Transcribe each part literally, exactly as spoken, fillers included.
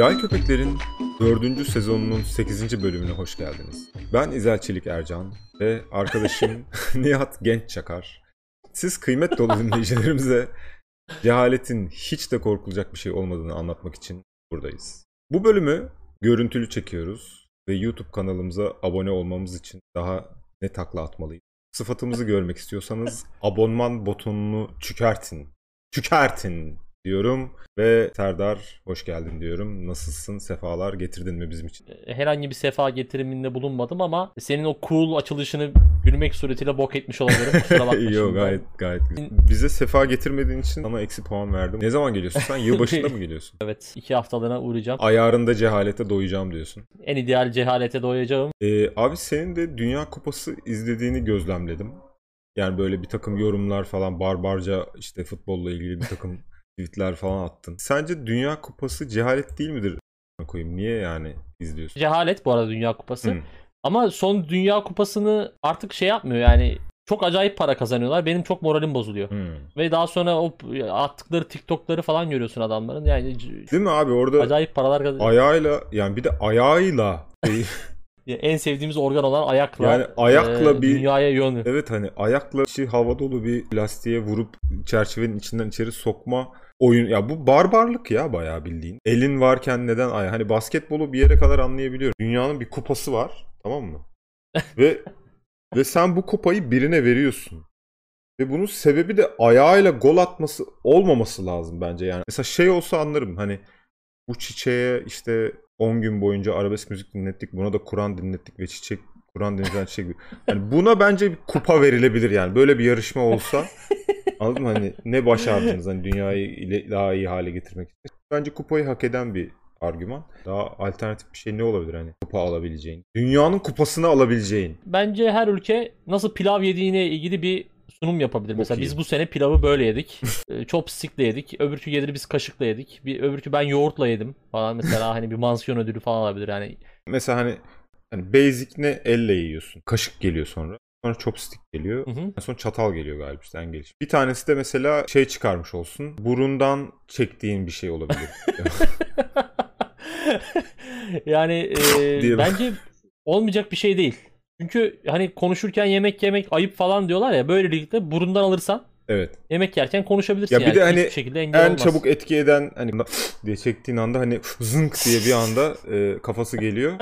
Cahil Köpekler'in dördüncü sezonunun sekizinci bölümüne hoş geldiniz. Ben İzel Çelik Ercan ve arkadaşım Nihat Genççakar. Siz kıymet dolu dinleyicilerimize cehaletin hiç de korkulacak bir şey olmadığını anlatmak için buradayız. Bu bölümü görüntülü çekiyoruz ve YouTube kanalımıza abone olmamız için daha ne takla atmalıyız? Sıfatımızı görmek istiyorsanız abonman butonunu çükertin. Çükertin diyorum ve Serdar hoş geldin diyorum. Nasılsın? Sefalar getirdin mi bizim için? Herhangi bir sefa getiriminde bulunmadım ama senin o cool açılışını gülmek suretiyle bok etmiş olabilirim. Kusura bakma. Yok gayet gayet güzel. Bize sefa getirmediğin için sana eksi puan verdim. Ne zaman geliyorsun sen? Yılbaşında mı geliyorsun? Evet. iki haftalığına uğrayacağım. Ayarında cehalete doyacağım diyorsun. En ideal cehalete doyacağım. Ee, abi senin de Dünya Kupası izlediğini gözlemledim. Yani böyle bir takım yorumlar falan barbarca işte futbolla ilgili bir takım tweetler falan attın. Sence Dünya Kupası cehalet değil midir? Koyayım. Niye yani izliyorsun? Cehalet bu arada Dünya Kupası. Hmm. Ama son Dünya Kupası'nı artık şey yapmıyor yani, çok acayip para kazanıyorlar. Benim çok moralim bozuluyor. Hmm. Ve daha sonra o attıkları TikTok'ları falan görüyorsun adamların. Yani değil mi abi, orada acayip paralar kazanıyor. Ayağıyla yani, bir de ayağıyla en sevdiğimiz organ olan ayakla. Yani ayakla e, bir dünyaya yön. Evet, hani ayakla şey, hava dolu bir lastiğe vurup çerçevenin içinden içeri sokma oyun. Ya bu barbarlık ya, bayağı bildiğin. Elin varken neden ayağı? Hani basketbolu bir yere kadar anlayabiliyorum. Dünyanın bir kupası var, tamam mı? Ve ve sen bu kupayı birine veriyorsun. Ve bunun sebebi de ayağıyla gol atması olmaması lazım bence yani. Mesela şey olsa anlarım, hani bu çiçeğe işte on gün boyunca arabesk müzik dinlettik, buna da Kur'an dinlettik ve çiçek Kur'an dinleten çiçek gibi. Yani buna bence bir kupa verilebilir yani. Böyle bir yarışma olsa anladın mı? Hani ne başardınız hani dünyayı ile daha iyi hale getirmek için. Bence kupayı hak eden bir argüman. Daha alternatif bir şey ne olabilir hani? Kupa alabileceğin. Dünyanın kupasını alabileceğin. Bence her ülke nasıl pilav yediğine ilgili bir sunum yapabilir. Çok mesela iyi. Biz bu sene pilavı böyle yedik. Chopstick'le yedik. Öbürkü gelir biz kaşıkla yedik. Bir öbürkü ben yoğurtla yedim falan mesela. Hani bir mansiyon ödülü falan alabilir yani. Mesela hani, hani basic ne, elle yiyorsun. Kaşık geliyor sonra. Sonra chopstick geliyor. Hı hı. Sonra çatal geliyor galiba işte en gelişmiş. Bir tanesi de mesela şey çıkarmış olsun. Burundan çektiğin bir şey olabilir. Yani e, bence olmayacak bir şey değil. Çünkü hani konuşurken yemek yemek ayıp falan diyorlar ya, böylelikle burundan alırsan evet, yemek yerken konuşabilirsin. Ya bir yani de hani şekilde en olmaz. Çabuk etki eden hani diye çektiğin anda hani zınk diye bir anda e, kafası geliyor.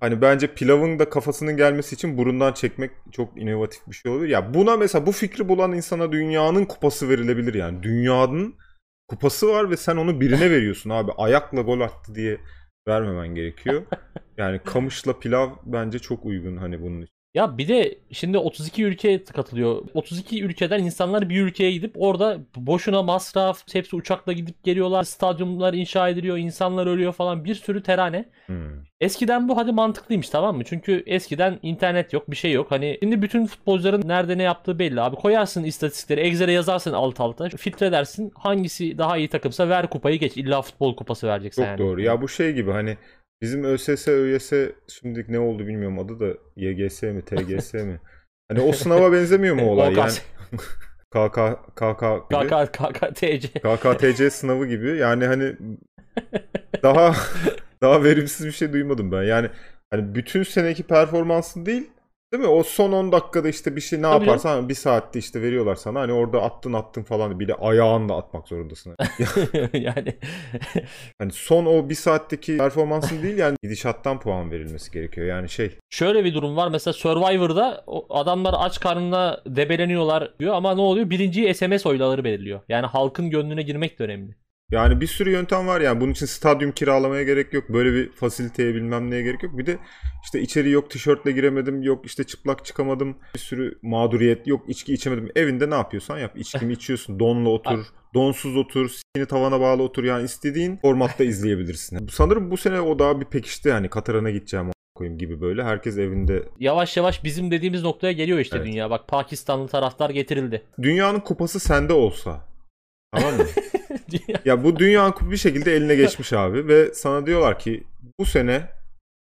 Hani bence pilavın da kafasının gelmesi için burundan çekmek çok inovatif bir şey olur. Ya buna mesela, bu fikri bulan insana dünyanın kupası verilebilir yani. Dünyanın kupası var ve sen onu birine veriyorsun abi. Ayakla gol attı diye vermemen gerekiyor. Yani kamışla pilav bence çok uygun hani bunun için. Ya bir de şimdi otuz iki ülke katılıyor. otuz iki ülkeden insanlar bir ülkeye gidip orada boşuna masraf, hepsi uçakla gidip geliyorlar. Stadyumlar inşa ediliyor, insanlar ölüyor falan, bir sürü terane. Hmm. Eskiden bu hadi mantıklıymış, tamam mı? Çünkü eskiden internet yok, bir şey yok. Hani şimdi bütün futbolcuların nerede ne yaptığı belli abi. Koyarsın istatistikleri, Excel'e yazarsın alt alta. Filtredersin, hangisi daha iyi takımsa ver kupayı geç. İlla futbol kupası vereceksin. Çok yani. Doğru ya, bu şey gibi hani. Bizim ÖSS, ÖYS, şimdilik ne oldu bilmiyorum adı da, Y G S mi, T G S mi? Hani o sınava benzemiyor mu olay yani? K K K K K K T C sınavı gibi. Yani hani daha daha verimsiz bir şey duymadım ben. Yani hani bütün seneki performansın değil, değil mi? O son on dakikada işte bir şey ne tabii yaparsan canım. Bir saatte işte veriyorlar sana. Hani orada attın attın falan, bir de ayağınla atmak zorundasın. Yani hani son o bir saatteki performansın değil yani, gidişattan puan verilmesi gerekiyor. Yani şey. Şöyle bir durum var mesela Survivor'da, adamlar aç karnına debeleniyorlar diyor ama ne oluyor? Birinciyi S M S oyları belirliyor. Yani halkın gönlüne girmek de önemli. Yani bir sürü yöntem var yani, bunun için stadyum kiralamaya gerek yok, böyle bir fasiliteye bilmem neye gerek yok. Bir de işte içeri yok tişörtle giremedim, yok işte çıplak çıkamadım, bir sürü mağduriyet, yok içki içemedim. Evinde ne yapıyorsan yap, içkimi içiyorsun, donla otur, donsuz otur, s**ini tavana bağlı otur, yani istediğin formatta izleyebilirsin. Sanırım bu sene o daha bir pekişti yani, Katar'a gideceğim koyayım gibi böyle. Herkes evinde. Yavaş yavaş bizim dediğimiz noktaya geliyor işte evet. Dünya. Bak Pakistanlı taraftar getirildi. Dünyanın kupası sende olsa. Tamam mı? Ya bu Dünya Kupası bir şekilde eline geçmiş abi ve sana diyorlar ki bu sene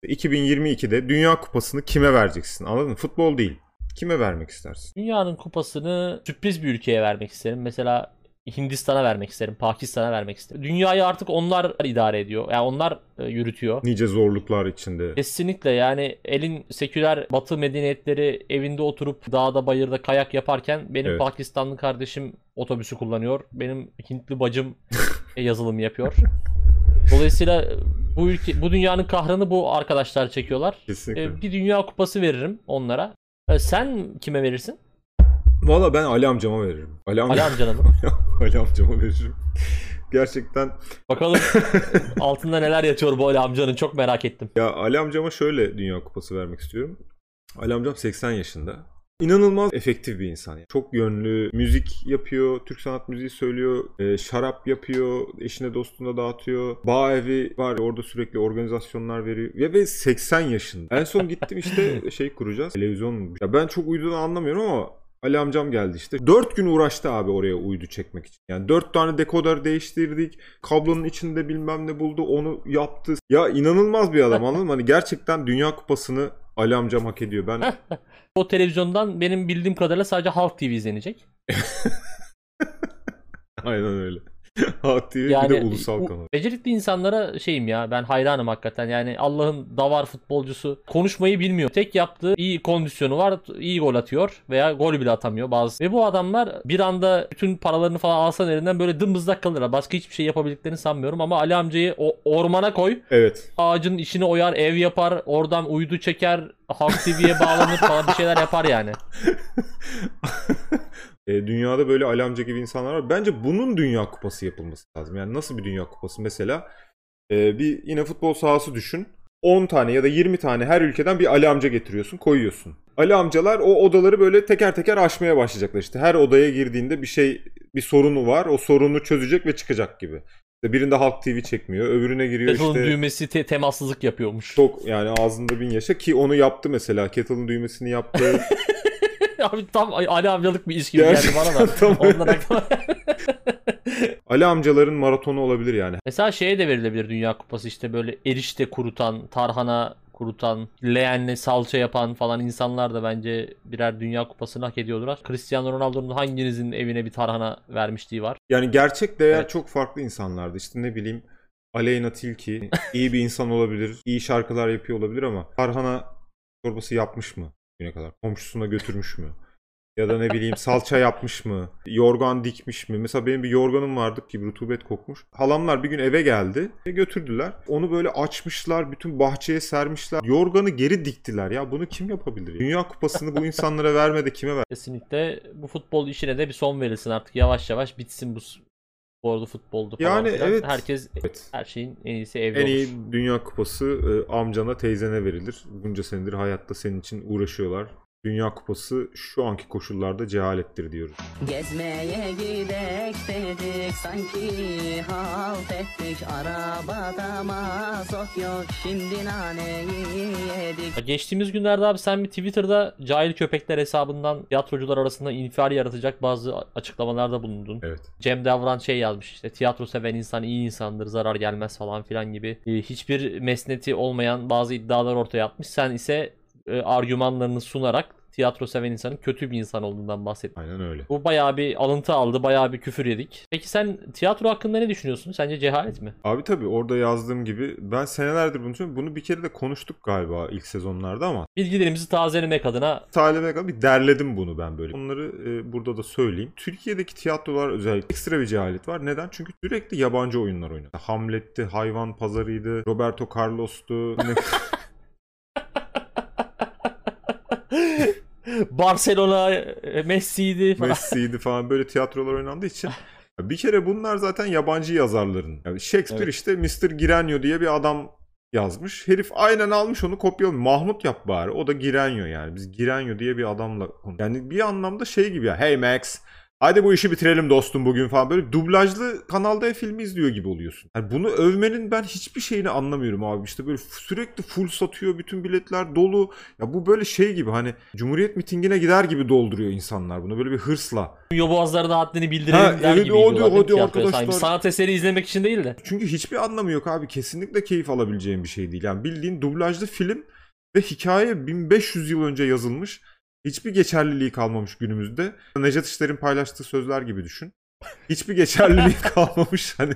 iki bin yirmi iki'de Dünya Kupası'nı kime vereceksin? Anladın mı? Futbol değil. Kime vermek istersin? Dünyanın kupasını sürpriz bir ülkeye vermek isterim. Mesela Hindistan'a vermek isterim, Pakistan'a vermek isterim. Dünyayı artık onlar idare ediyor. Yani onlar yürütüyor. Nice zorluklar içinde. Kesinlikle, yani elin seküler batı medeniyetleri evinde oturup dağda bayırda kayak yaparken benim, evet, Pakistanlı kardeşim otobüsü kullanıyor. Benim Hintli bacım yazılım yapıyor. Dolayısıyla bu ülke, bu dünyanın kahrını bu arkadaşlar çekiyorlar. Kesinlikle. Bir dünya kupası veririm onlara. Sen kime verirsin? Valla ben Ali amcama veririm. Ali, amca... Ali amcana mı? Ali amcama veririm. Gerçekten. Bakalım altında neler yatıyor bu Ali amcanın, çok merak ettim. Ya Ali amcama şöyle Dünya Kupası vermek istiyorum. Ali amcam seksen yaşında. İnanılmaz efektif bir insan. Yani. Çok yönlü, müzik yapıyor, Türk sanat müziği söylüyor, e, şarap yapıyor, eşine dostuna dağıtıyor. Bağ evi var, orada sürekli organizasyonlar veriyor. Ya ve seksen yaşında. En son gittim işte şey kuracağız, televizyon. Ya ben çok uyduğunu anlamıyorum ama Ali amcam geldi işte. dört gün uğraştı abi oraya uydu çekmek için. Yani dört tane dekoder değiştirdik. Kablonun içinde bilmem ne buldu. Onu yaptı. Ya inanılmaz bir adam, anladın mı? Hani gerçekten Dünya Kupası'nı Ali amcam hak ediyor. Ben o televizyondan benim bildiğim kadarıyla sadece Halk T V izlenecek. Aynen öyle. Halk T V yani, bir de ulusal kanal. Becerikli insanlara şeyim ya, ben hayranım hakikaten. Yani Allah'ın davar futbolcusu, konuşmayı bilmiyor. Tek yaptığı iyi kondisyonu var, iyi gol atıyor veya gol bile atamıyor bazı. Ve bu adamlar bir anda bütün paralarını falan alsan elinden böyle dımdızlak kalırlar. Başka hiçbir şey yapabildiklerini sanmıyorum ama Ali amcayı o ormana koy. Evet. Ağacın içine oyar, ev yapar, oradan uydu çeker, Halk T V'ye bağlanır falan bir şeyler yapar yani. Dünyada böyle Ali amca gibi insanlar var. Bence bunun Dünya Kupası yapılması lazım. Yani nasıl bir Dünya Kupası? Mesela bir yine futbol sahası düşün. on tane ya da yirmi tane her ülkeden bir Ali amca getiriyorsun, koyuyorsun. Ali amcalar o odaları böyle teker teker aşmaya başlayacaklar. İşte her odaya girdiğinde bir şey, bir sorunu var. O sorunu çözecek ve çıkacak gibi. İşte birinde Halk T V çekmiyor, öbürüne giriyor Kettle'ın işte. Kettle'ın düğmesi te- temassızlık yapıyormuş. Çok yani ağzında bin yaşa, ki onu yaptı mesela. Kettle'ın düğmesini yaptı. Abi tam Ali amcalık bir iş gibi geldi bana da. Ondan aklıma. Ali amcaların maratonu olabilir yani. Mesela şeye de verilebilir Dünya Kupası, işte böyle erişte kurutan, tarhana kurutan, leğenle salça yapan falan insanlar da bence birer Dünya Kupası'nı hak ediyorlar. Cristiano Ronaldo'nun hanginizin evine bir tarhana vermişliği var? Yani gerçek değer, evet, çok farklı insanlardı. İşte ne bileyim Aleyna Tilki iyi bir insan olabilir, iyi şarkılar yapıyor olabilir ama tarhana çorbası yapmış mı? Güne kadar komşusuna götürmüş mü? Ya da ne bileyim salça yapmış mı? Yorgan dikmiş mi? Mesela benim bir yorganım vardı ki rutubet kokmuş. Halamlar bir gün eve geldi. Götürdüler. Onu böyle açmışlar. Bütün bahçeye sermişler. Yorganı geri diktiler. Ya bunu kim yapabilir? Ya? Dünya Kupası'nı bu insanlara verme de kime ver? Kesinlikle bu futbol işine de bir son verilsin artık. Yavaş yavaş bitsin bu spordu, futboldu falan. Yani falan. Evet. Herkes, evet, her şeyin en iyisi evde en olur. En iyi Dünya Kupası e, amcana, teyzene verilir. Bunca senedir hayatta senin için uğraşıyorlar. Dünya Kupası şu anki koşullarda cehalettir diyoruz. Gezmeye gidek dedik, sanki halt ettik, arabada mazot yok, şimdi naneyi yedik. Geçtiğimiz günlerde abi sen bir Twitter'da Cahil Köpekler hesabından tiyatrocular arasında infial yaratacak bazı açıklamalarda bulundun. Evet. Cem Davran şey yazmış işte, tiyatro seven insan iyi insandır, zarar gelmez falan filan gibi hiçbir mesneti olmayan bazı iddialar ortaya atmış. Sen ise argümanlarını sunarak tiyatro seven insanın kötü bir insan olduğundan bahsettim. Aynen öyle. Bu bayağı bir alıntı aldı, bayağı bir küfür yedik. Peki sen tiyatro hakkında ne düşünüyorsun? Sence cehalet mi? Abi tabii orada yazdığım gibi ben senelerdir bunu düşünüyorum. Bunu bir kere de konuştuk galiba ilk sezonlarda ama. Bilgilerimizi tazelemek adına. Tazelemek adına bir derledim bunu ben böyle. Onları e, burada da söyleyeyim. Türkiye'deki tiyatrolar özellikle ekstra bir cehalet var. Neden? Çünkü sürekli yabancı oyunlar oynuyor. Hamlet'ti, Hayvan Pazarı'ydı, Roberto Carlos'tu. Ne... Barcelona, Messi'ydi falan. Messi'ydi falan, böyle tiyatrolar oynandığı için. Bir kere bunlar zaten yabancı yazarların. Yani Shakespeare, evet, işte mister Girenyo diye bir adam yazmış. Herif aynen almış onu, kopyalamış. Mahmut yap bari. O da Girenyo yani. Biz Girenyo diye bir adamla. Yani bir anlamda şey gibi ya. Hey Max, hadi bu işi bitirelim dostum bugün falan. Böyle dublajlı kanalda filmi izliyor gibi oluyorsun. Yani bunu övmenin ben hiçbir şeyini anlamıyorum abi. İşte böyle sürekli full satıyor. Bütün biletler dolu. Ya bu böyle şey gibi, hani Cumhuriyet mitingine gider gibi dolduruyor insanlar bunu. Böyle bir hırsla. Yoboğazlarına haddini bildirelim ha, der evet, gibi. O diyor, o diyor arkadaşlar. Sanki sanat eseri izlemek için değil de. Çünkü hiçbir anlamı yok abi. Kesinlikle keyif alabileceğim bir şey değil. Yani bildiğin dublajlı film ve hikaye bin beş yüz yıl önce yazılmış. Hiçbir geçerliliği kalmamış günümüzde. Nejat İşler'in paylaştığı sözler gibi düşün. hiçbir geçerliliği kalmamış hani.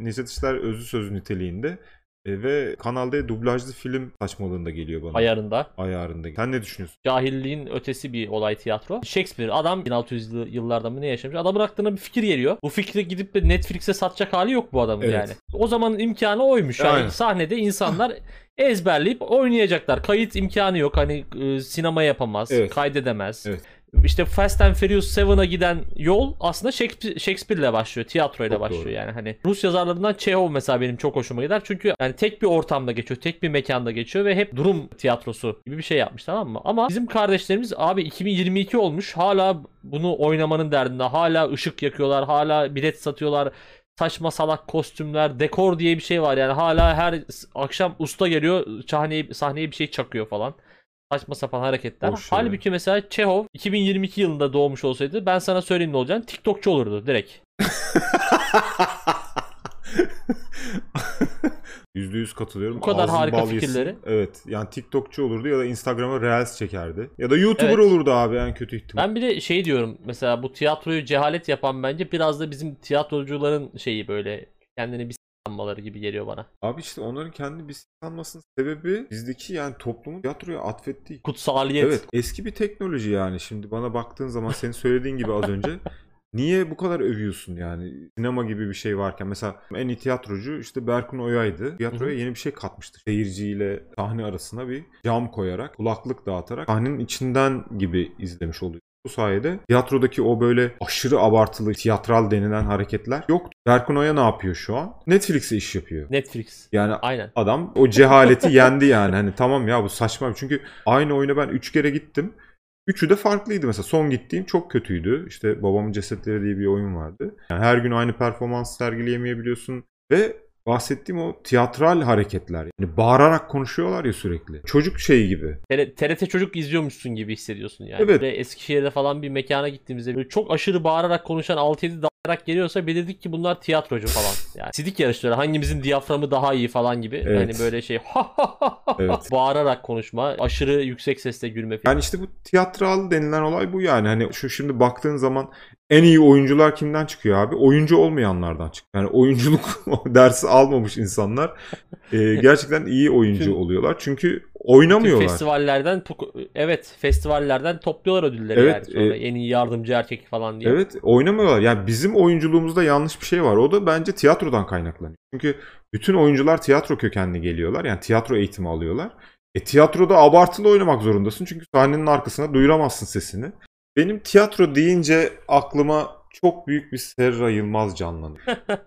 Nejat İşler özlü söz niteliğinde e, ve Kanal D dublajlı film saçmalığında geliyor bana. Ayarında. Ayarında. Sen ne düşünüyorsun? Cahilliğin ötesi bir olay tiyatro. Shakespeare adam bin altı yüzlü yıllarda mı ne yaşamış? Adamın aklına bir fikir geliyor. Bu fikri gidip de Netflix'e satacak hali yok bu adamın, evet. Yani. O zamanın imkanı oymuş. Yani aynen. Sahnede insanlar ezberleyip oynayacaklar. Kayıt imkanı yok. Hani e, sinema yapamaz, evet. Kaydedemez. Evet. İşte Fast and Furious seven'a giden yol aslında Shakespeare'le başlıyor, tiyatroyla başlıyor doğru. Yani hani Rus yazarlarından Chehov mesela benim çok hoşuma gider çünkü yani tek bir ortamda geçiyor, tek bir mekanda geçiyor ve hep durum tiyatrosu gibi bir şey yapmış, tamam mı? Ama bizim kardeşlerimiz abi iki bin yirmi iki olmuş, hala bunu oynamanın derdinde, hala ışık yakıyorlar, hala bilet satıyorlar. Saçma salak kostümler, dekor diye bir şey var yani, hala her akşam usta geliyor sahneye, sahneye bir şey çakıyor falan. Saçma sapan hareketler. Şey. Halbuki mesela Çehov iki bin yirmi iki yılında doğmuş olsaydı ben sana söyleyeyim ne olacağını, TikTokçu olurdu direkt. yüzde yüz katılıyorum. Bu kadar ağzını harika fikirleri. Yesin. Evet yani TikTokçu olurdu ya da Instagram'a Reels çekerdi. Ya da YouTuber, evet. Olurdu abi en kötü ihtimal. Ben bir de şey diyorum mesela, bu tiyatroyu cehalet yapan bence biraz da bizim tiyatrocuların şeyi, böyle kendini bir sanmaları gibi geliyor bana. Abi işte onların kendi bir sanmasının sebebi bizdeki yani toplumun tiyatroya atfettiği kutsaliyet. Evet, eski bir teknoloji yani. Şimdi bana baktığın zaman senin söylediğin gibi az önce niye bu kadar övüyorsun yani sinema gibi bir şey varken? Mesela en iyi tiyatrocu işte Berkun Oya'ydı. Tiyatroya yeni bir şey katmıştı. Seyirciyle sahne arasına bir cam koyarak, kulaklık dağıtarak sahnenin içinden gibi izlemiş oluyor. Bu sayede tiyatrodaki o böyle aşırı abartılı tiyatral denilen hareketler yok. Berkun Oya ne yapıyor şu an? Netflix'e iş yapıyor. Netflix. Yani aynen. Adam o cehaleti yendi yani. Hani tamam ya bu saçma. Çünkü aynı oyuna ben üç kere gittim. Üçü de farklıydı mesela. Son gittiğim çok kötüydü. İşte Babamın Cesetleri diye bir oyun vardı. Yani her gün aynı performans sergileyemeyebiliyorsun ve bahsettiğim o tiyatral hareketler. Yani bağırarak konuşuyorlar ya sürekli. Çocuk şeyi gibi. T R T çocuk izliyormuşsun gibi hissediyorsun yani. Evet. Böyle Eskişehir'de falan bir mekana gittiğimizde böyle çok aşırı bağırarak konuşan altı yedi dalarak geliyorsa bilirdik ki bunlar tiyatrocu falan. Yani sidik yarışları, hangimizin diyaframı daha iyi falan gibi. Evet. Hani böyle şey ha ha ha ha bağırarak konuşma, aşırı yüksek sesle gülme falan. Yani işte bu tiyatral denilen olay bu yani. Hani şu şimdi baktığın zaman en iyi oyuncular kimden çıkıyor abi? Oyuncu olmayanlardan çıkıyor. Yani oyunculuk dersi almamış insanlar e, gerçekten iyi oyuncu tüm, oluyorlar. Çünkü oynamıyorlar. Festivallerden evet festivallerden topluyorlar ödülleri, evet, yani sonra e, en iyi yardımcı erkek falan diye. Evet, oynamıyorlar. Yani bizim oyunculuğumuzda yanlış bir şey var. O da bence tiyatrodan kaynaklanıyor. Çünkü bütün oyuncular tiyatro kökenli geliyorlar. Yani tiyatro eğitimi alıyorlar. E tiyatroda abartılı oynamak zorundasın. Çünkü sahnenin arkasına duyuramazsın sesini. Benim tiyatro deyince aklıma çok büyük bir Serra Yılmaz canlanıyor.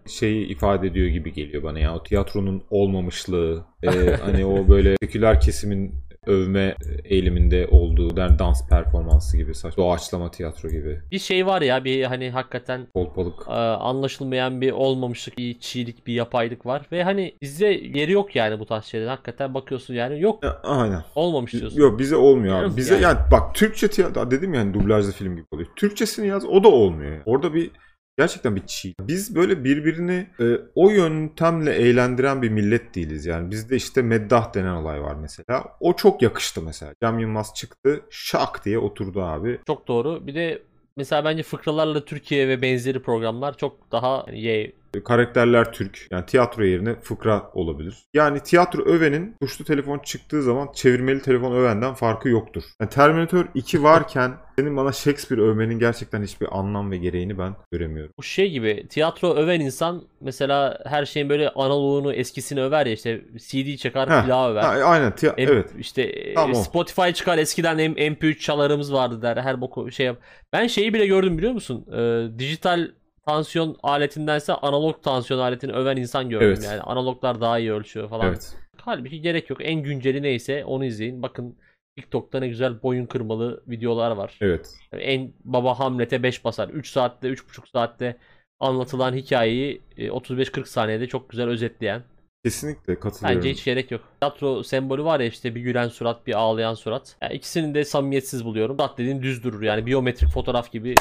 Şeyi ifade ediyor gibi geliyor bana ya. O tiyatronun olmamışlığı, e, hani o böyle seküler kesimin övme eğiliminde olduğu der, dans performansı gibi, saç doğaçlama tiyatro gibi. Bir şey var ya, bir hani hakikaten kolpalık, anlaşılmayan bir olmamışlık, bir çiğlik, bir yapaylık var ve hani bizde yeri yok yani bu tarz şeyler. Hakikaten bakıyorsun yani yok. Ya, aynen. Olmamış diyorsun. Yok bize olmuyor abi. Bize yani. yani bak Türkçe tiyatro dedim yani dublajlı film gibi oluyor. Türkçesini yaz o da olmuyor. Yani. Orada bir gerçekten bir çiğ. Biz böyle birbirini e, o yöntemle eğlendiren bir millet değiliz. Yani bizde işte Meddah denen olay var mesela. O çok yakıştı mesela. Cem Yılmaz çıktı şak diye oturdu abi. Çok doğru. Bir de mesela bence Fıkralarla Türkiye ve benzeri programlar çok daha ye. Karakterler Türk. Yani tiyatro yerine fıkra olabilir. Yani tiyatro övenin tuşlu telefon çıktığı zaman çevirmeli telefon övenden farkı yoktur. Yani Terminator iki varken senin bana Shakespeare övmenin gerçekten hiçbir anlam ve gereğini ben göremiyorum. Bu şey gibi, tiyatro öven insan mesela her şeyin böyle analoğunu, eskisini över ya, işte C D çakar, heh, plağı över. Ha, aynen. Tiy- M- evet. İşte tamam, Spotify o. Çıkar, eskiden M P üç çalarımız vardı der. Her boku şey yap. Ben şeyi bile gördüm biliyor musun? Ee, dijital tansiyon aletindense analog tansiyon aletini öven insan gördüm, evet. Yani analoglar daha iyi ölçüyor falan. Evet. Halbuki gerek yok. En günceli neyse onu izleyin. Bakın TikTok'ta ne güzel boyun kırmalı videolar var. Evet. En baba Hamlet'e beş basar. üç saatte, üç buçuk saatte anlatılan hikayeyi otuz beş kırk saniyede çok güzel özetleyen. Kesinlikle katılıyorum. Bence hiç gerek yok. Tiyatro sembolü var ya, işte bir gülen surat, bir ağlayan surat. Yani ikisini de samimiyetsiz buluyorum. Surat dediğin düz durur yani, biyometrik fotoğraf gibi.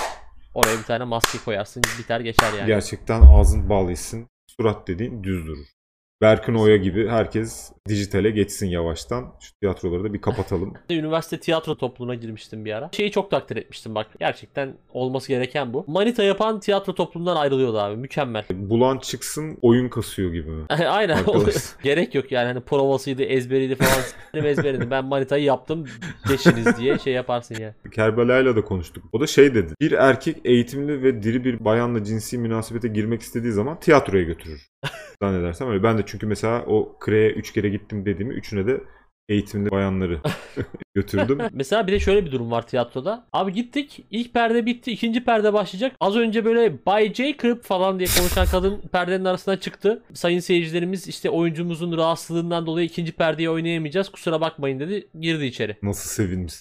Oraya bir tane maske koyarsın, biter geçer yani. Gerçekten ağzın bağlısın. Surat dediğin düz durur. Berkun Oya gibi herkes dijitale geçsin yavaştan. Şu tiyatroları da bir kapatalım. Üniversite tiyatro topluluğuna girmiştim bir ara. Şeyi çok takdir etmiştim bak. Gerçekten olması gereken bu. Manita yapan tiyatro topluluğundan ayrılıyordu abi. Mükemmel. Bulan çıksın oyun kasıyor gibi mi? Aynen. Gerek yok yani. Hani provasıydı, ezberiydi falan. Ezberiydi. Ben manitayı yaptım deşiniz diye şey yaparsın ya. Kerbelay'la da konuştuk. O da şey dedi. Bir erkek eğitimli ve diri bir bayanla cinsi münasebete girmek istediği zaman tiyatroya götürür. Zannedersem öyle. Ben de çünkü mesela o kreye üç kere gittim dediğimi üçüne de eğitimli bayanları götürdüm. Mesela bir de şöyle bir durum var tiyatroda. Abi gittik, ilk perde bitti, ikinci perde başlayacak. Az önce böyle Bay Jacob falan diye konuşan kadın perdenin arasından çıktı. Sayın seyircilerimiz işte oyuncumuzun rahatsızlığından dolayı ikinci perdeyi oynayamayacağız. Kusura bakmayın dedi. Girdi içeri. Nasıl sevinmiş.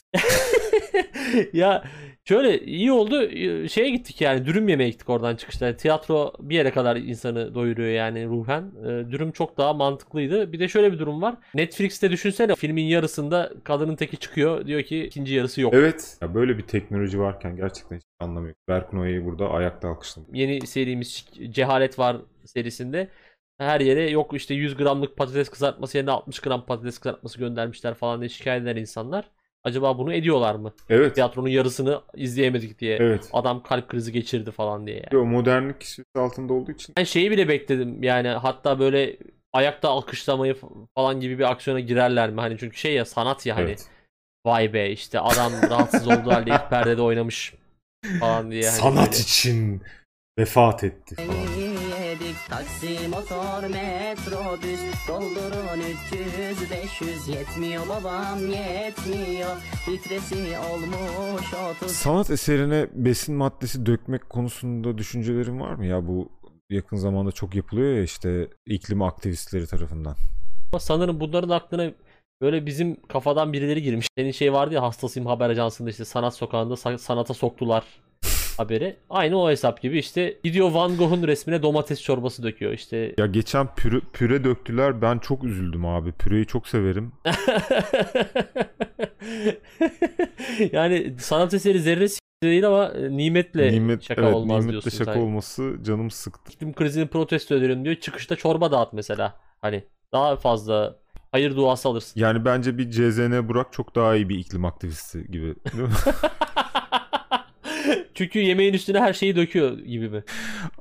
Ya şöyle iyi oldu, şeye gittik yani, dürüm yemeye gittik oradan çıkışta. Yani tiyatro bir yere kadar insanı doyuruyor yani ruhen. E, dürüm çok daha mantıklıydı. Bir de şöyle bir durum var. Netflix'te düşünsene filmin yarısında kadının teki çıkıyor. Diyor ki ikinci yarısı yok. Evet. Ya böyle bir teknoloji varken gerçekten hiç anlamıyorum. Berkun Oya'yı burada ayakta alkışladım. Yeni serimiz Cehalet Var serisinde. Her yere yok işte yüz gramlık patates kızartması yerine altmış gram patates kızartması göndermişler falan diye şikayet eden insanlar. Acaba bunu ediyorlar mı? Evet. Tiyatronun yarısını izleyemedik diye. Evet. Adam kalp krizi geçirdi falan diye. Yani. O modernlik kişisi altında olduğu için. Ben şeyi bile bekledim yani, hatta böyle ayakta alkışlamayı falan gibi bir aksiyona girerler mi? Hani çünkü şey ya, sanat ya hani. Evet. Vay be işte adam rahatsız olduğu halde ilk perdede oynamış falan diye. Hani sanat böyle için vefat etti falan. Taksi, motor, metrobüs, doldurun üç yüz beş yüz, yetmiyor babam yetmiyor, litresi olmuş otuz. Sanat eserine besin maddesi dökmek konusunda düşüncelerin var mı ya? Bu yakın zamanda çok yapılıyor ya işte iklim aktivistleri tarafından. Ama sanırım bunların aklına böyle bizim kafadan birileri girmiş. Senin şey vardı ya, hastasıyım haber ajansında işte sanat sokağında sanata soktular haberi. Aynı o hesap gibi işte, gidiyor Van Gogh'un resmine domates çorbası döküyor işte. Ya geçen püre, püre döktüler, ben çok üzüldüm abi. Püreyi çok severim. Yani sanat eseri zerre değil ama nimetle Nimet, şaka evet, olmaz nimetle diyorsun. Nimetle şaka sanki olması canım sıktı. İklim krizini protesto edelim diyor. Çıkışta çorba dağıt mesela. Hani daha fazla hayır duası alırsın. Yani bence bir C Z N Burak çok daha iyi bir iklim aktivisti gibi. Çünkü yemeğin üstüne her şeyi döküyor gibi mi?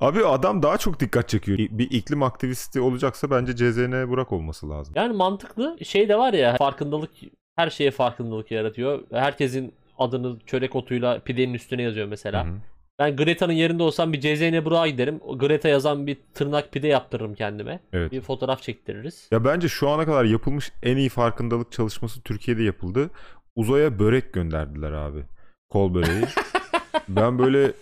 Abi adam daha çok dikkat çekiyor. Bir iklim aktivisti olacaksa bence C Z N Burak olması lazım. Yani mantıklı. Şey de var ya, farkındalık, her şeye farkındalık yaratıyor. Herkesin adını çörek otuyla pidenin üstüne yazıyor mesela. Hı hı. Ben Greta'nın yerinde olsam bir C Z N Burak'a giderim. Greta yazan bir tırnak pide yaptırırım kendime. Evet. Bir fotoğraf çektiririz. Ya bence şu ana kadar yapılmış en iyi farkındalık çalışması Türkiye'de yapıldı. Uzaya börek gönderdiler abi. Kol böreği. Ben böyle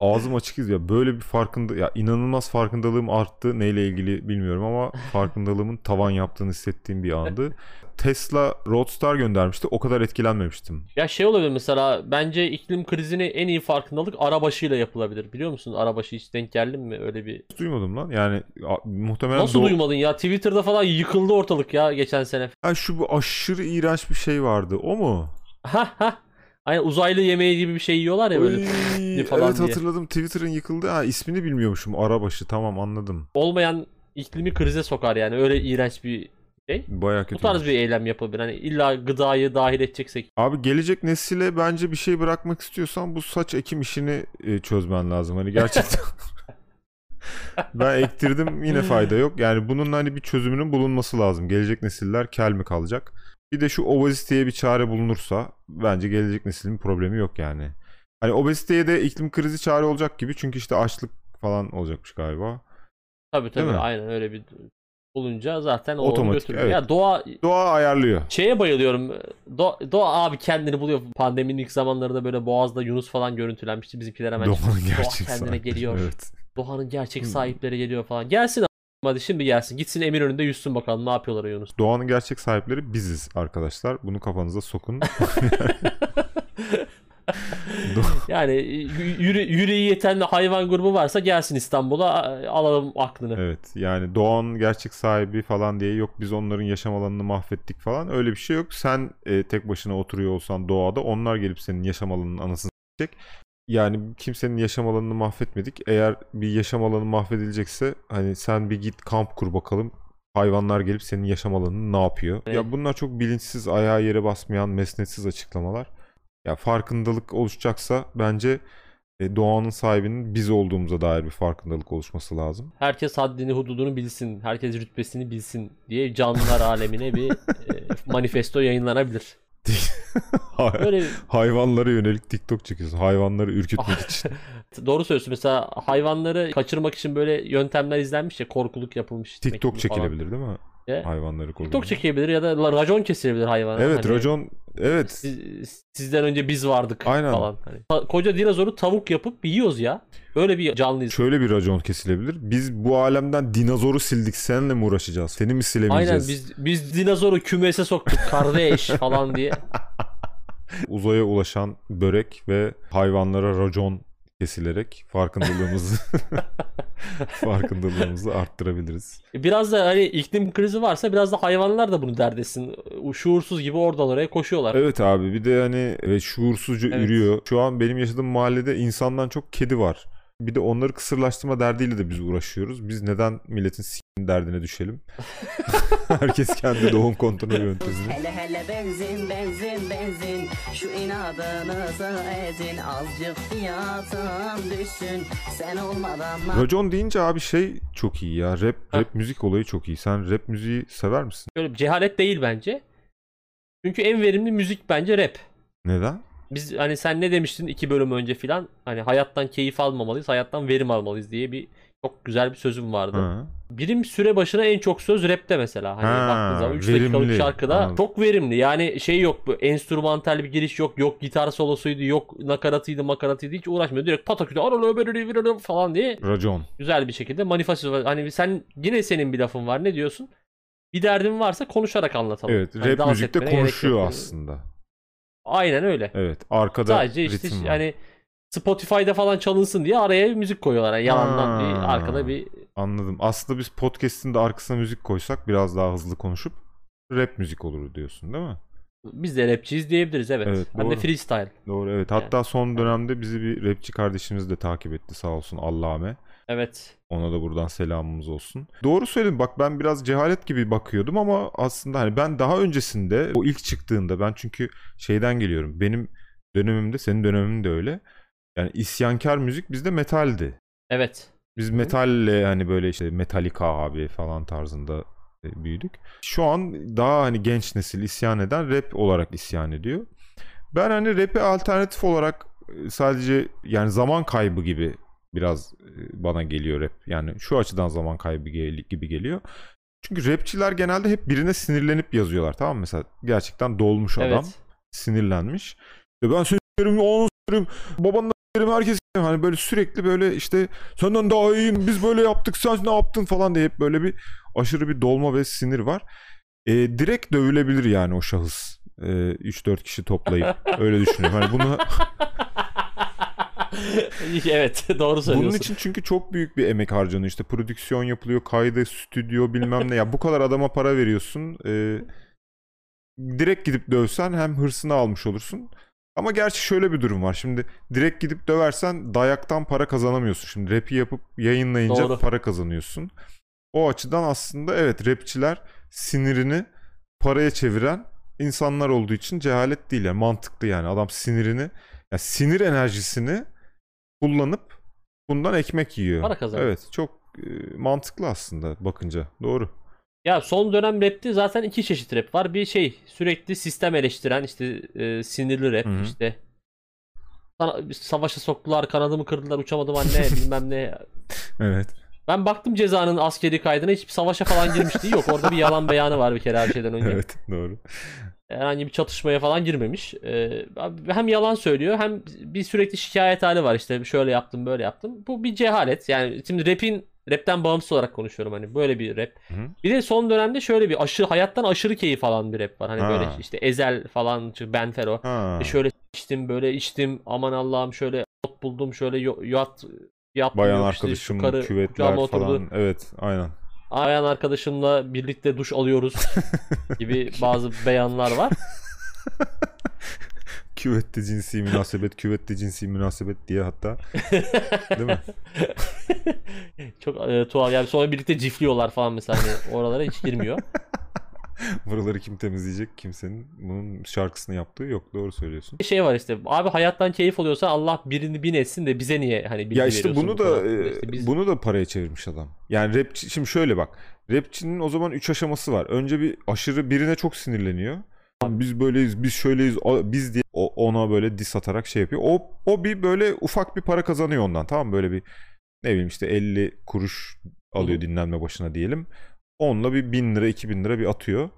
ağzım açık ya, böyle bir farkında ya, inanılmaz farkındalığım arttı, neyle ilgili bilmiyorum ama farkındalığımın tavan yaptığını hissettiğim bir andı. Tesla Roadster göndermişti, o kadar etkilenmemiştim. Ya şey olabilir mesela, bence iklim krizini en iyi farkındalık Arabaşı'yla yapılabilir, biliyor musun? Arabaşı hiç denk geldin mi öyle bir? Duymadım lan yani, muhtemelen. Nasıl doğ... duymadın ya? Twitter'da falan yıkıldı ortalık ya geçen sene. Ha şu bu aşırı iğrenç bir şey vardı, o mu? Ha ha. Hani uzaylı yemeği gibi bir şey yiyorlar ya böyle. Oy, falan evet diye. Hatırladım, Twitter'ın yıkıldı. Ha, ismini bilmiyormuşum. Arabaşı, tamam anladım. Olmayan iklimi krize sokar yani, öyle iğrenç bir şey. Bayağı kötü. Bu tarz bir eylem yapabilir. Hani illa gıdayı dahil edeceksek. Abi gelecek nesile bence bir şey bırakmak istiyorsan bu saç ekim işini çözmen lazım. Hani gerçekten. Ben ektirdim yine fayda yok. Yani bunun hani bir çözümünün bulunması lazım. Gelecek nesiller kel mi kalacak? Bir de şu obeziteye bir çare bulunursa bence gelecek neslin problemi yok yani. Hani obeziteye de iklim krizi çare olacak gibi, çünkü işte açlık falan olacakmış galiba. Tabii tabii aynen öyle bir olunca zaten otomatik. Evet. Ya doğa doğa ayarlıyor. Şeye bayılıyorum. Do, doğa abi kendini buluyor. Pandeminin ilk zamanlarında böyle Boğaz'da yunus falan görüntülenmişti. Bizimkiler hemen Doğanın gerçek doğa kendine sahip geliyor. Evet. Doğanın gerçek sahipleri geliyor falan. Gelsin. Hadi şimdi gelsin. Gitsin Eminönü'nde yüzsün bakalım ne yapıyorlar Yunus. Doğanın gerçek sahipleri biziz arkadaşlar. Bunu kafanıza sokun. Yani yüre yüreği yeten hayvan grubu varsa gelsin İstanbul'a, alalım aklını. Evet yani doğanın gerçek sahibi falan diye yok biz onların yaşam alanını mahvettik falan, öyle bir şey yok. Sen e, tek başına oturuyor olsan doğada, onlar gelip senin yaşam alanının anasını s***ecek. Yani kimsenin yaşam alanını mahvetmedik. Eğer bir yaşam alanı mahvedilecekse hani sen bir git kamp kur bakalım. hayvanlar gelip senin yaşam alanını ne yapıyor? Evet. Ya bunlar çok bilinçsiz, ayağa yere basmayan, mesnetsiz açıklamalar. Ya farkındalık oluşacaksa bence doğanın sahibinin biz olduğumuza dair bir farkındalık oluşması lazım. Herkes haddini hududunu bilsin, herkes rütbesini bilsin diye canlılar alemine bir manifesto yayınlanabilir. Böyle... Hayvanlara yönelik TikTok çekiyorsun, hayvanları ürkütmek için. Doğru söylüyorsun. Mesela hayvanları kaçırmak için böyle yöntemler izlenmiş ya, korkuluk yapılmış. TikTok çekilebilir değil mi? Evet. Hayvanları korkuluk. TikTok çekilebilir ya da racon kesilebilir hayvana. Evet hani... racon. Evet. Siz, sizden önce biz vardık. Aynen. Falan. Hani, koca dinozoru tavuk yapıp yiyoruz ya. Öyle bir canlıyız. Şöyle bir racon kesilebilir. Biz bu alemden dinozoru sildik. Seninle mi uğraşacağız? Seni mi silemeyeceğiz? Aynen. Biz, biz dinozoru kümese soktuk kardeş falan diye. Uzaya ulaşan börek ve hayvanlara racon kesilerek farkındalığımızı farkındalığımızı arttırabiliriz. Biraz da hani iklim krizi varsa biraz da hayvanlar da bunu derdesin. Şuursuz gibi oradan oraya koşuyorlar. Evet abi, bir de hani şuursuzca evet. ürüyor. Şu an benim yaşadığım mahallede insandan çok kedi var. Bir de onları kısırlaştırma derdiyle de biz uğraşıyoruz. Biz neden milletin s**in derdine düşelim? Herkes kendi doğum kontrolü yöntemini. Hele hele benzin benzin benzin, şu inadınızı ezin, azıcık fiyatın düşsün, sen olmadan... Racon deyince abi şey çok iyi ya, rap, rap müzik olayı çok iyi. Sen rap müziği sever misin? Böyle cehalet değil bence. Çünkü en verimli müzik bence rap. Neden? Biz hani sen ne demiştin iki bölüm önce filan, hani hayattan keyif almamalıyız, hayattan verim almalıyız diye bir çok güzel bir sözüm vardı. Ha. Birim süre başına en çok söz rapte mesela. Hani ha, baktığınız zaman üç dakikalık şarkıda ha. çok verimli. Yani şey yok, bu enstrümantal bir giriş yok, yok gitar solosuydu, yok nakaratıydı, makaratıydı, hiç uğraşmıyor. Direkt pataküde falan diye. Racon. Güzel bir şekilde manifesto. Hani sen yine senin bir lafın var, ne diyorsun? Bir derdin varsa konuşarak anlatalım. Evet, hani rap müzikte konuşuyor aslında. Aynen öyle. Evet, arkada sadece işte ritim var. Hani Spotify'da falan çalınsın diye araya bir müzik koyuyorlar. Yani yalandan ha, bir arkada bir... Anladım. Aslında biz podcast'in de arkasına müzik koysak biraz daha hızlı konuşup rap müzik olur diyorsun değil mi? Biz de rapçiyiz diyebiliriz evet. evet Hem de freestyle. Doğru evet. Hatta yani. Son dönemde bizi bir rapçi kardeşimiz de takip etti sağ olsun, Allah'ıme. Evet. Ona da buradan selamımız olsun. Doğru söyledim. Bak ben biraz cehalet gibi bakıyordum ama aslında hani ben daha öncesinde o ilk çıktığında, ben çünkü şeyden geliyorum. Benim dönemimde, senin dönemin de öyle. Yani isyankar müzik bizde metaldi. Evet. Biz metalle hani böyle işte Metallica abi falan tarzında büyüdük. Şu an daha hani genç nesil isyan eden rap olarak isyan ediyor. Ben hani rap'e alternatif olarak sadece yani zaman kaybı gibi biraz bana geliyor rap. Yani şu açıdan zaman kaybı gibi geliyor. Çünkü rapçiler genelde hep birine sinirlenip yazıyorlar, tamam mı? Mesela gerçekten dolmuş adam. Evet. Sinirlenmiş. E ben seni onu s**erim, babanla s**erim, herkes hani böyle sürekli böyle işte senden daha iyiyim, biz böyle yaptık, sen ne yaptın falan diye hep böyle bir aşırı bir dolma ve sinir var. E, direkt dövülebilir yani o şahıs. E, üç dört kişi toplayıp öyle düşünüyorum. Hani bunu... Evet, doğru söylüyorsun. Bunun için çünkü çok büyük bir emek harcanıyor. İşte prodüksiyon yapılıyor, kaydı, stüdyo, bilmem ne. Ya bu kadar adama para veriyorsun. Ee, direkt gidip dövsen hem hırsını almış olursun. Ama gerçi şöyle bir durum var. Şimdi direkt gidip döversen dayaktan para kazanamıyorsun. Şimdi rap'i yapıp yayınlayınca doğru. para kazanıyorsun. O açıdan aslında evet, rapçiler sinirini paraya çeviren insanlar olduğu için cehalet değil. Yani mantıklı yani. Adam sinirini, yani sinir enerjisini kullanıp bundan ekmek yiyor. Para kazanıyor. Evet, çok e, mantıklı aslında bakınca. Doğru. Ya son dönem rap'te zaten iki çeşit rap var. Bir şey sürekli sistem eleştiren işte e, sinirli rap. Hı-hı. işte. Savaşa soktular, kanadımı kırdılar, uçamadım anne bilmem ne. Evet. Ben baktım Ceza'nın askeri kaydına, hiçbir savaşa falan girmişti yok. Orada bir yalan beyanı var bir kere her şeyden önce. Evet, doğru. Herhangi bir çatışmaya falan girmemiş. Ee, hem yalan söylüyor hem bir sürekli şikayet hali var, işte şöyle yaptım böyle yaptım. Bu bir cehalet. Yani şimdi rap'in, rap'ten bağımsız olarak konuşuyorum hani, böyle bir rap. Hı. Bir de son dönemde şöyle bir aşırı, hayattan aşırı keyif alan bir rap var. Hani ha. böyle işte Ezhel falan, Benfero. E şöyle içtim böyle içtim aman Allah'ım, şöyle ot buldum, şöyle yat yaptım. Bayan yok, arkadaşım işte, karı, küvetler falan. Evet aynen. Ayan arkadaşımla birlikte duş alıyoruz gibi bazı beyanlar var. Küvette cinsi münasebet, küvette cinsi münasebet diye hatta. Değil mi? Çok e, tuhaf. Yani sonra birlikte cifliyorlar falan mesela. Hani oralara hiç girmiyor. Buraları kim temizleyecek? Kimsenin bunun şarkısını yaptığı yok. Doğru söylüyorsun. Şey var işte. Abi hayattan keyif alıyorsa Allah birini bin etsin de bize niye hani bilgi ya işte veriyorsun? Bunu da, e, işte biz... bunu da paraya çevirmiş adam. Yani rapçi, şimdi şöyle bak. Rapçinin o zaman üç aşaması var. Önce bir aşırı birine çok sinirleniyor. Biz böyleyiz, biz şöyleyiz, biz diye ona böyle diss atarak şey yapıyor. O, o bir böyle ufak bir para kazanıyor ondan, tamam mı? Böyle bir ne bileyim işte elli kuruş alıyor dinlenme başına diyelim. Onunla bir bin lira iki bin lira bir atıyor.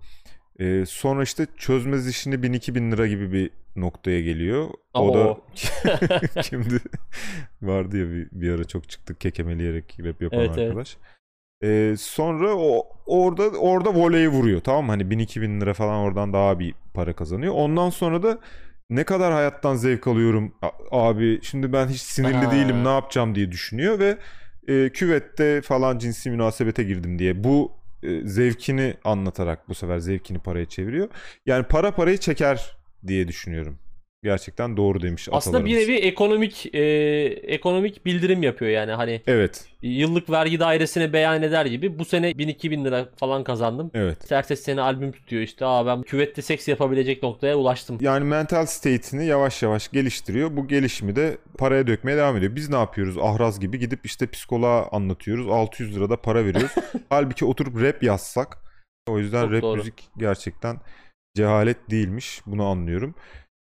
Ee, sonra işte çözmez işini bin iki bin lira gibi bir noktaya geliyor. O Oo. da şimdi vardı ya bir, bir ara çok çıktık kekemeleyerek rap yapan evet, arkadaş. Evet. Ee, sonra o orada orada voleyi vuruyor, tamam mı? Hani bin iki bin lira falan oradan daha bir para kazanıyor. Ondan sonra da ne kadar hayattan zevk alıyorum abi, şimdi ben hiç sinirli Aa. değilim, ne yapacağım diye düşünüyor ve e, küvette falan cinsi münasebete girdim diye bu e, zevkini anlatarak bu sefer zevkini paraya çeviriyor. Yani para parayı çeker diye düşünüyorum. Gerçekten doğru demiş aslında atalarımız. Bir nevi ekonomik e, ekonomik bildirim yapıyor yani hani. Evet. Yıllık vergi dairesine beyan eder gibi bu sene bin iki bin lira falan kazandım. Evet. Ertesi sene albüm tutuyor işte. Aa ben küvette seks yapabilecek noktaya ulaştım. Yani mental state'ini yavaş yavaş geliştiriyor. Bu gelişimi de paraya dökmeye devam ediyor. Biz ne yapıyoruz? Ahraz gibi gidip işte psikoloğa anlatıyoruz. altı yüz lira da para veriyoruz. Halbuki oturup rap yazsak. O yüzden çok rap doğru. Müzik gerçekten cehalet değilmiş. Bunu anlıyorum.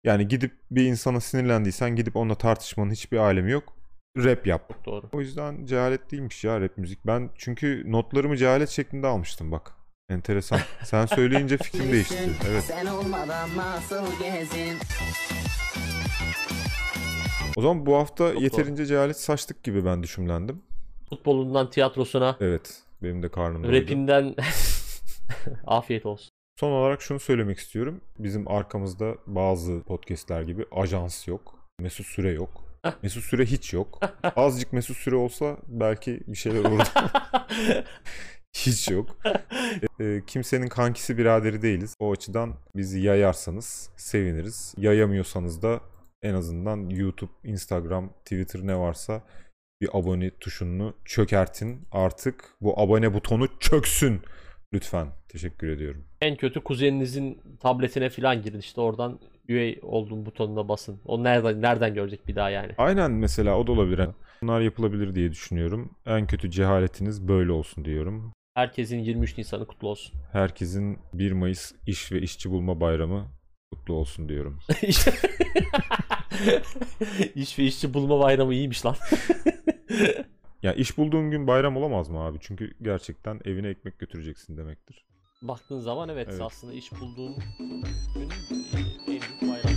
Yani gidip bir insana sinirlendiysen gidip onunla tartışmanın hiçbir alemi yok. Rap yap. Doğru. O yüzden cehalet değilmiş ya rap müzik. Ben çünkü notlarımı cehalet şeklinde almıştım bak. Enteresan. Sen söyleyince fikrim değişti. Evet. Sen olmadan nasıl gezin? O zaman bu hafta çok yeterince doğru. Cehalet saçtık gibi ben düşümlendim. Futbolundan tiyatrosuna. Evet. Benim de karnım doydu. Rapinden afiyet olsun. Son olarak şunu söylemek istiyorum. Bizim arkamızda bazı podcastler gibi ajans yok. Mesut Süre yok. Mesut Süre hiç yok. Azıcık Mesut Süre olsa belki bir şeyler olurdu. Hiç yok. E, kimsenin kankisi biraderi değiliz. O açıdan bizi yayarsanız seviniriz. Yayamıyorsanız da en azından YouTube, Instagram, Twitter ne varsa bir abone tuşunu çökertin. Artık bu abone butonu çöksün. Lütfen. Teşekkür ediyorum. En kötü kuzeninizin tabletine falan girin. İşte oradan üye olduğum butonuna basın. O nereden nereden görecek bir daha yani? Aynen, mesela o da olabilir. Bunlar yapılabilir diye düşünüyorum. En kötü cehaletiniz böyle olsun diyorum. Herkesin yirmi üç Nisan'ı kutlu olsun. Herkesin bir Mayıs iş ve işçi bulma bayramı kutlu olsun diyorum. İş ve işçi bulma bayramı iyiymiş lan. Ya iş bulduğun gün bayram olamaz mı abi? Çünkü gerçekten evine ekmek götüreceksin demektir. Baktığın zaman evet, evet. Aslında iş bulduğun gün en büyük bayram.